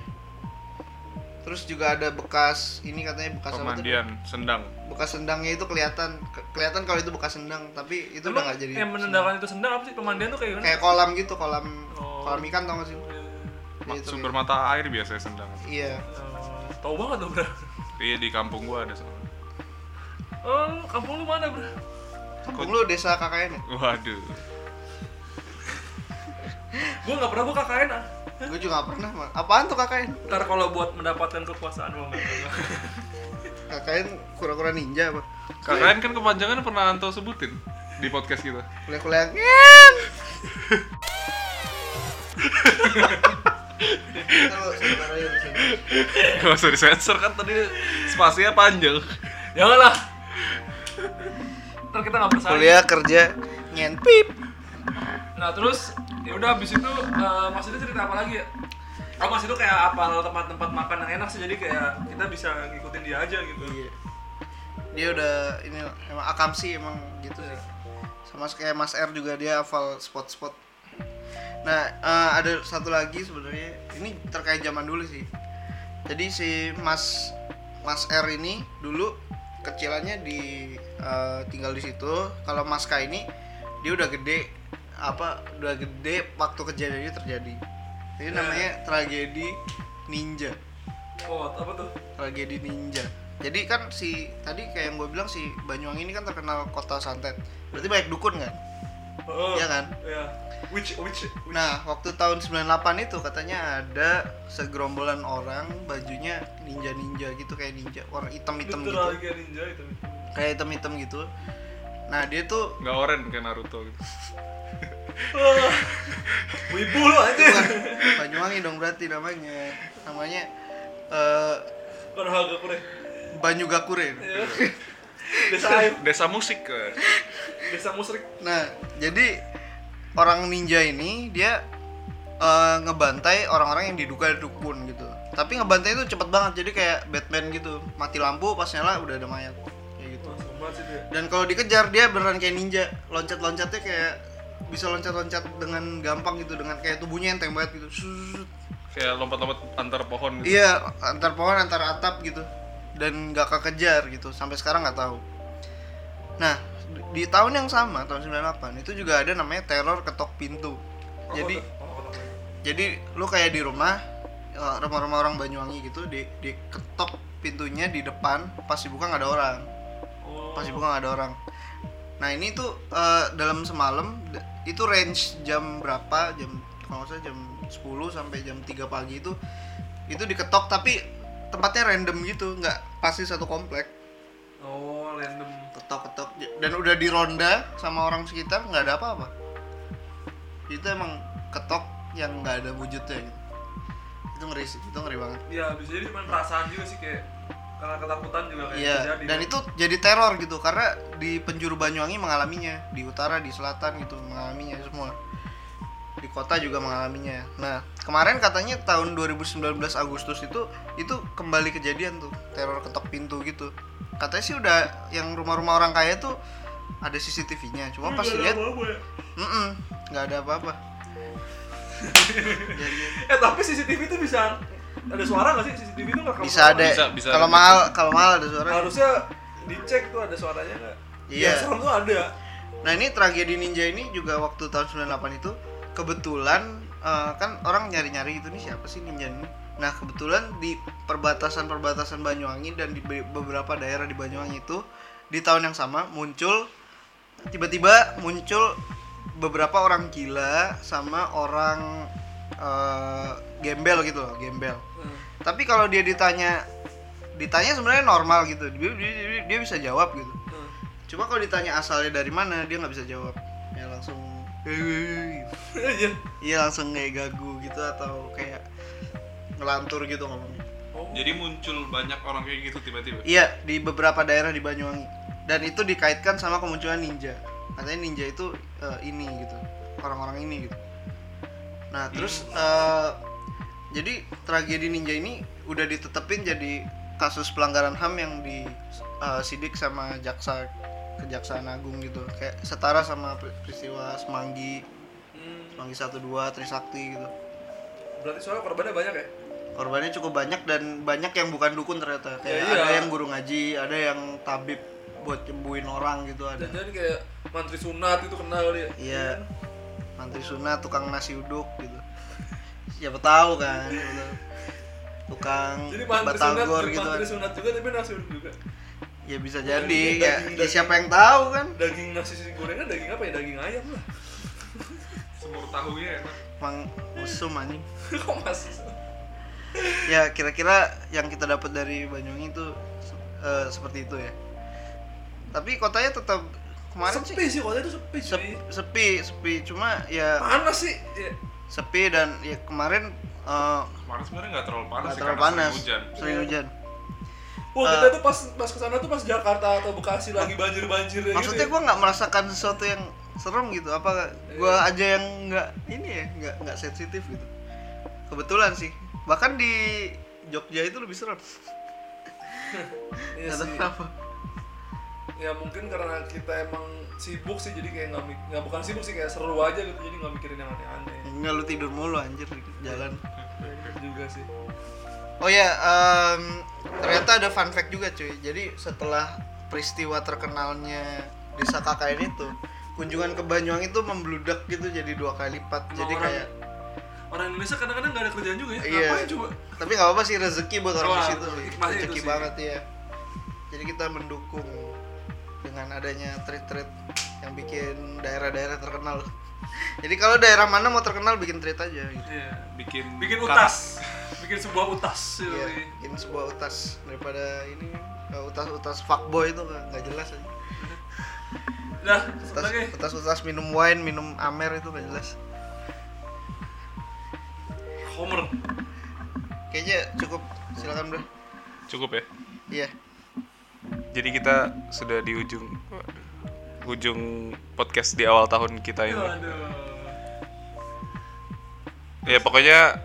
Terus juga ada bekas ini katanya bekas pemandian, apa tuh? Sendang. Bekas sendangnya itu kelihatan kelihatan kalau itu bekas sendang, tapi itu emang udah enggak jadi. Yang menendangkan itu sendang apa sih? Pemandian tuh kayak gimana? Kayak kolam gitu, kolam oh. kolam ikan tau gak sih? Iya. Sumber gitu. Mata air biasanya sendang. Iya. Uh, tahu banget tuh, Bro. Iya, di kampung gua ada soalnya. Oh, kampung lu mana, Bro? Kampung lu desa K K N ya? Waduh. Gua enggak pernah gua K K N ah. Gue juga gak pernah, man. Apaan tuh K K N? Ntar kalau buat mendapatkan kekuasaan lo gak pernah. K K N kura-kura ninja apa? K K N kan kepanjangan pernah Anto sebutin di podcast kita. Kuliah-kuliah ngen. Gak usah disensor kan tadi spasinya panjang. Jangan lah. Ntar kita gak bersaing. Kuliah kerja ngen pip. Nah terus ya udah abis itu uh, Mas itu cerita apa lagi ya? Oh Mas itu kayak apa tempat-tempat makan yang enak sih jadi kayak kita bisa ngikutin dia aja gitu. Iya. Dia udah ini emang akamsi emang gitu sih. Sama kayak Mas R juga dia hafal spot-spot. Nah uh, ada satu lagi sebenarnya ini terkait zaman dulu sih. Jadi si Mas Mas R ini dulu kecilannya di uh, tinggal di situ. Kalau Mas K ini dia udah gede. Apa udah gede waktu kejadiannya terjadi. Ini namanya Tragedi Ninja. Oh, apa tuh? Tragedi Ninja. Jadi kan si tadi kayak yang gue bilang si Banyuwangi ini kan terkenal kota santet. Berarti banyak dukun kan? Oh, iya kan? Yeah. Which, which, which? Nah, waktu tahun sembilan puluh delapan itu katanya ada segerombolan orang bajunya ninja-ninja gitu, kayak ninja, warna hitam-hitam gitu. Kayak ninja hitam-hitam. Kayak hitam-hitam gitu. Nah, dia tuh enggak oren kayak Naruto gitu. Wibu lu aja. Banyuwangi dong berarti namanya. Namanya eh uh, Banyugakure. Desa desa musik. Desa musrik. Nah, jadi orang ninja ini dia uh, ngebantai orang-orang yang diduga dukun gitu. Tapi ngebantai itu cepet banget, jadi kayak Batman gitu. Mati lampu, pas nyala udah ada mayat. Kayak gitu. Dan kalau dikejar dia beneran kayak ninja, loncat-loncatnya kayak bisa loncat-loncat dengan gampang gitu, dengan kayak tubuhnya enteng banget gitu. Shut. Kayak lompat-lompat antar pohon gitu. Iya, antar pohon, antar atap gitu. Dan enggak kekejar gitu. Sampai sekarang enggak tahu. Nah, di tahun yang sama, tahun sembilan puluh delapan, itu juga ada namanya Teror Ketok Pintu. Oh, jadi oh, oh, oh. jadi lu kayak di rumah, rumah-rumah orang Banyuwangi gitu, di, di ketok pintunya di depan, pas dibuka nggak ada orang. Oh. Pas dibuka nggak ada orang. Nah ini tuh uh, dalam semalam, itu range jam berapa, jam kalau nggak salah jam sepuluh sampai jam tiga pagi itu, itu diketok tapi tempatnya random gitu, nggak pasti satu komplek. Oh, random. Ketok-ketok dan udah dironda sama orang sekitar, nggak ada apa-apa. Itu emang ketok yang nggak ada wujudnya gitu. Itu ngeri sih, itu ngeri banget. Iya, bisa jadi cuma perasaan juga sih, kayak karena ketakutan juga kayak ya, terjadi. Dan itu jadi teror gitu karena di penjuru Banyuwangi mengalaminya, di utara, di selatan gitu mengalaminya semua. Di kota juga mengalaminya. Nah, kemarin katanya tahun dua ribu sembilan belas Agustus itu itu kembali kejadian tuh, teror ketok pintu gitu. Katanya sih udah yang rumah-rumah orang kaya tuh ada C C T V-nya. Cuma oh, pas lihat heeh, enggak ada apa-apa. Jadi, eh tapi C C T V itu bisa ada suara enggak sih? C C T V itu enggak bisa ada. Kalau mahal, kalau mahal ada suara. Harusnya dicek tuh ada suaranya enggak? Iya, ya, serem tuh ada. Nah, ini Tragedi Ninja ini juga waktu tahun sembilan puluh delapan itu kebetulan uh, kan orang nyari-nyari itu nih siapa sih ninja ini. Nah, kebetulan di perbatasan-perbatasan Banyuwangi dan di beberapa daerah di Banyuwangi itu di tahun yang sama muncul tiba-tiba muncul beberapa orang gila sama orang uh, gembel gitu loh, gembel. Hmm. Tapi kalau dia ditanya ditanya sebenarnya normal gitu. Dia, dia, dia bisa jawab gitu. Hmm. Cuma kalau ditanya asalnya dari mana, dia enggak bisa jawab. Ya langsung iya langsung kayak gagu gitu atau kayak ngelantur gitu ngomongnya. Oh. Jadi muncul banyak orang kayak gitu tiba-tiba? Iya, di beberapa daerah di Banyuwangi. Dan itu dikaitkan sama kemunculan ninja. Katanya ninja itu uh, ini gitu, orang-orang ini gitu. Nah terus hmm. uh, jadi Tragedi Ninja ini udah ditetepin jadi kasus pelanggaran H A M yang disidik uh, sama jaksa, kejaksaan agung gitu. Kayak setara sama peristiwa Semanggi, hmm. Semanggi satu dua, Trisakti gitu. Berarti soalnya korbannya banyak ya? Korbannya cukup banyak dan banyak yang bukan dukun ternyata. Kayak ya, iya. Ada yang guru ngaji, ada yang tabib buat nyembuhin orang gitu ada. Jadi kayak mantri sunat itu kena kali ya? Iya. Mantri sunat, tukang nasi uduk gitu. Siapa tahu kan. Tukang batagor gitu. Jadi mantri sunat juga tapi nasi uduk juga. Ya bisa jadi daging, ya. Daging, ya siapa yang tahu kan? Daging nasi gorengnya daging apa ya? Daging ayam lah. Semur tahunya enak. Mang usum anjing. Kok masih? Ya kira-kira yang kita dapat dari Banyuwangi itu uh, seperti itu ya. Tapi kotanya tetap kemarin sepi sih, sih kotanya itu sepi. Sepi, sepi, sepi. Cuma ya panas sih. Ya. Sepi dan ya kemarin uh, kemarin sebenarnya enggak terlalu panas gak sih terlalu karena panas. Sering hujan. Sering hujan. Wah, kita uh, tuh pas pas kesana tuh pas Jakarta atau Bekasi lagi banjir-banjir gitu. Maksudnya gue nggak merasakan sesuatu yang serem gitu. Apa gue yeah. aja yang nggak ini ya, nggak nggak sensitif gitu. Kebetulan sih. Bahkan di Jogja itu lebih serem. Iya sih. Apa? Ya mungkin karena kita emang sibuk sih, jadi kayak nggak nggak bukan sibuk sih, kayak seru aja gitu, jadi nggak mikirin yang aneh-aneh. Nggak, lu tidur mulu anjir di jalan. Juga sih. Oh ya, um, ternyata ada fun fact juga cuy. Jadi setelah peristiwa terkenalnya desa K K N itu, kunjungan ke Banyuwangi itu membludak gitu jadi dua kali lipat. Nah, jadi orang, kayak orang Indonesia kadang-kadang nggak ada kerjaan juga ya. Iya. Ngapain coba? Tapi nggak apa-apa sih, rezeki buat orang di situ. Rezeki banget ya. Jadi kita mendukung dengan adanya treat-treat yang bikin daerah-daerah terkenal. Jadi kalau daerah mana mau terkenal bikin treat aja gitu. Iya, bikin bikin utas. Bikin sebuah utas. Iya, bikin sebuah utas daripada ini utas-utas fuckboy itu enggak jelas aja. Nah, utas, utas-utas minum wine, minum amer itu enggak jelas. Homer. Kayaknya cukup. Silakan, Bro. Cukup ya? Iya. Jadi kita sudah di ujung ujung podcast di awal tahun kita ini. Aduh. Ya pokoknya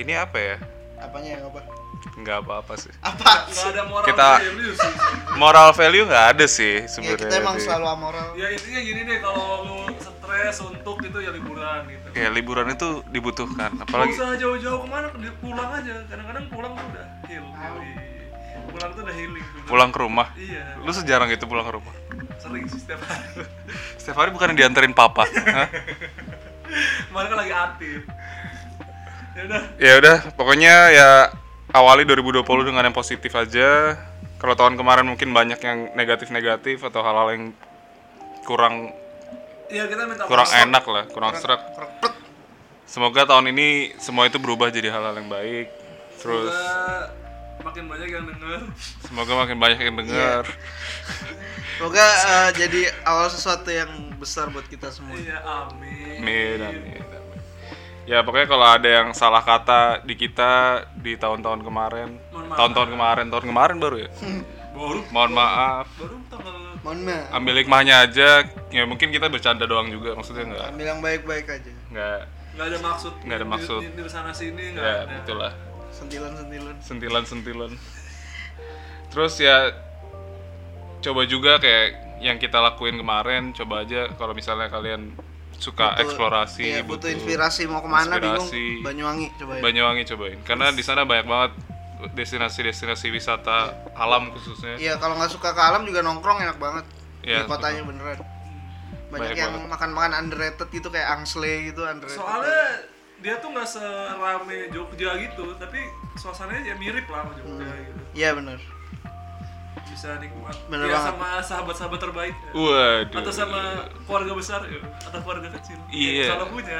ini apa ya? Apanya yang apa? Nggak apa-apa sih. Apa? Nggak ada moral kita, value sih. Moral value nggak ada sih sebenarnya. Ya kita emang selalu amoral. Ya intinya gini deh, kalau lu stres untuk itu ya liburan gitu. Ya liburan itu dibutuhkan. Apalagi. Nggak usah jauh-jauh kemana, pulang aja. Kadang-kadang pulang tuh udah heal. Pulang tuh udah healing. Pulang ke rumah? Iya. Lu sejarang itu pulang ke rumah? Sering sih, setiap hari. Setiap hari bukan dianterin papa. Kemarin kan lagi aktif. Yaudah. Ya udah, pokoknya ya awali dua ribu dua puluh dengan yang positif aja. Kalau tahun kemarin mungkin banyak yang negatif-negatif atau hal-hal yang kurang ya, kita minta kurang masak. Enak lah, kurang serak. Semoga tahun ini semua itu berubah jadi hal-hal yang baik. Terus semoga makin banyak yang dengar. Semoga makin banyak yang dengar. Yeah. Semoga uh, jadi awal sesuatu yang besar buat kita semua. Iya, amin. Amin, amin, amin. Ya pokoknya kalau ada yang salah kata di kita di tahun-tahun kemarin, tahun-tahun kemarin, tahun kemarin baru ya. Hmm. Baru. Mohon maaf. Baru tanggal. Mohon maaf. Ambil hikmahnya aja. Ya mungkin kita bercanda doang juga, maksudnya enggak. Ambil yang baik-baik aja. Enggak. Enggak ada maksud. Enggak ada maksud. Di, di, di sana sini enggak. Ya, betul lah. Sentilan-sentilan Sentilan-sentilan Terus ya coba juga kayak yang kita lakuin kemarin. Coba aja kalau misalnya kalian suka butuh, eksplorasi iya, butuh, butuh inspirasi mau kemana inspirasi, bingung Banyuwangi cobain Banyuwangi cobain karena di sana banyak banget destinasi-destinasi wisata ya. Alam khususnya. Iya kalau gak suka ke alam juga nongkrong enak banget ya, di kotanya betul. Beneran Banyak, banyak yang banget. Makan-makan underrated gitu kayak angsle gitu underrated. Soalnya dia tuh nggak serame Jogja gitu, tapi suasananya ya mirip lah sama Jogja hmm. gitu. Iya benar. Bisa nikmat. Bener ya banget. Sama sahabat-sahabat terbaik. Waduh. Atau sama keluarga besar ya, atau keluarga kecil. Iya. Kalau punya.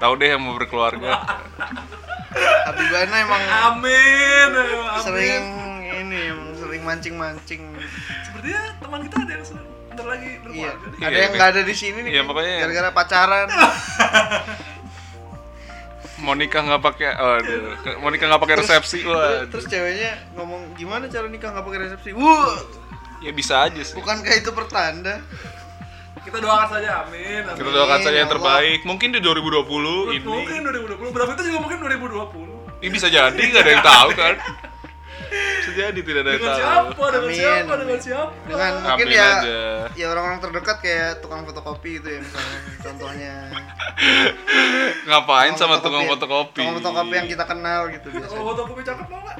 Tahu deh yang mau berkeluarga. Habibana emang. Amin. Sering ini, sering mancing-mancing. Sepertinya teman kita ada yang sering. Ntar lagi berkeluarga. Iya. Ada iya, yang nggak ada di sini nih. Iya, pokoknya gara-gara pacaran. Monika nggak pakai, aduh, Monika nggak pakai resepsi, wah. Terus, terus ceweknya ngomong gimana cara nikah nggak pakai resepsi, wuh. Ya bisa aja sih. Bukankah itu pertanda? Kita doakan saja, amin. amin. Kita doakan saja yang terbaik. Mungkin di dua ribu dua puluh Loh, ini. Mungkin dua ribu dua puluh berapa itu juga mungkin dua ribu dua puluh Ini bisa jadi, nggak ada yang tahu kan? Bisa jadi tidak ada yang tahu. Siapa, dengan siapa, dengan siapa? Dengan mungkin amin ya, aja. Ya orang-orang terdekat kayak tukang fotokopi itu ya misalnya, contohnya. Ngapain tukang sama fotokopi, tukang fotokopi? Tukang fotokopi yang kita kenal gitu biasanya. Tukang fotokopi cakep mau nggak?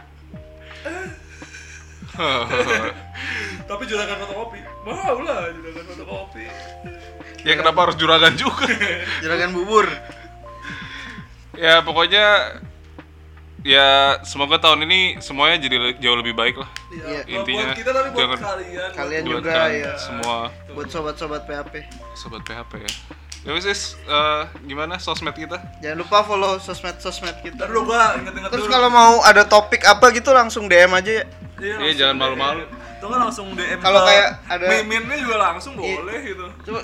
Tapi juragan fotokopi, mau lah juragan fotokopi. Ya kenapa harus juragan juga? Juragan bubur. Ya pokoknya ya semoga tahun ini semuanya jadi jauh lebih baik lah. Iya. Intinya buat kita tapi buat jangan, kalian, kalian juga ya. Semua. Buat sobat-sobat P H P. Sobat P H P ya. Ya wis, uh, gimana sosmed kita? Jangan lupa follow sosmed-sosmed kita. Terus, Terus kalau mau ada topik apa gitu langsung D M aja ya. Iya, ya, jangan D M. Malu-malu. Itu kan langsung D M. Kalau kayak ada meme-nya juga langsung iya. Boleh gitu. Coba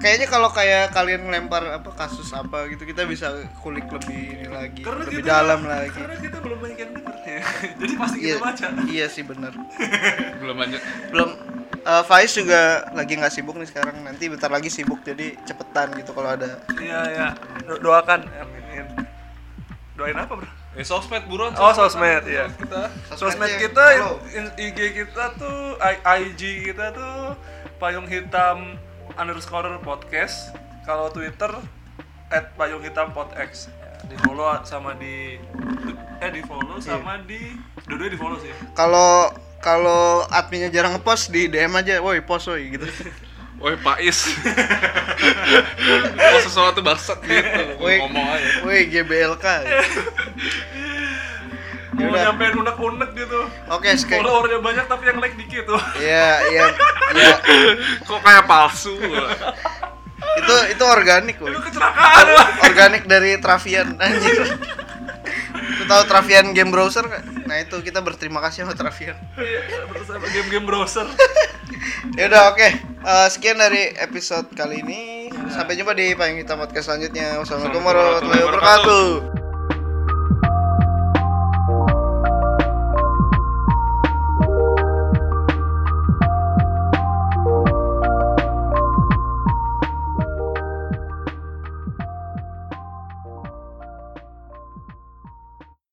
kayaknya kalau kayak kalian ngelempar apa kasus apa gitu kita bisa kulik lebih ini lagi, karena lebih kita, dalam lagi. Karena kita belum banyak yang denger ya. Jadi pasti kita iya, baca. Iya sih benar. belum banyak. Belum uh, Faiz juga lagi enggak sibuk nih sekarang. Nanti bentar lagi sibuk jadi cepetan gitu kalau ada. Iya ya. Doakan. Amin. Doain apa, Bro? Eh sosmed buruan. Oh, sosmed ya. Kita sosmed kita I G kita tuh I G kita tuh Payung Hitam underscore podcast, kalau Twitter at Payung Hitam Podcast ya, di follow sama di eh di follow sama yeah. Di dua-duanya di follow sih. Kalau kalau adminnya jarang ngepost di D M aja, woi post woi gitu. Woi Pais. Post sesuatu bangsat gitu. Woi, ngomong aja. Woi G B L K. mau nyampein unek-unek gitu. Oke, okay, followernya banyak tapi yang like dikit tuh. Iya, iya. Iya. Kok kayak palsu. itu itu organik loh. Itu kecelakaan. Or, organik dari Travian anjir. Lu tahu Travian game browser enggak? Nah, itu kita berterima kasih sama Travian. Iya, bersama game-game browser. Ya udah, oke. Okay. Uh, sekian dari episode kali ini. Sampai jumpa di Payung Hitam Podcast selanjutnya. Wassalamualaikum warahmatullahi wabarakatuh.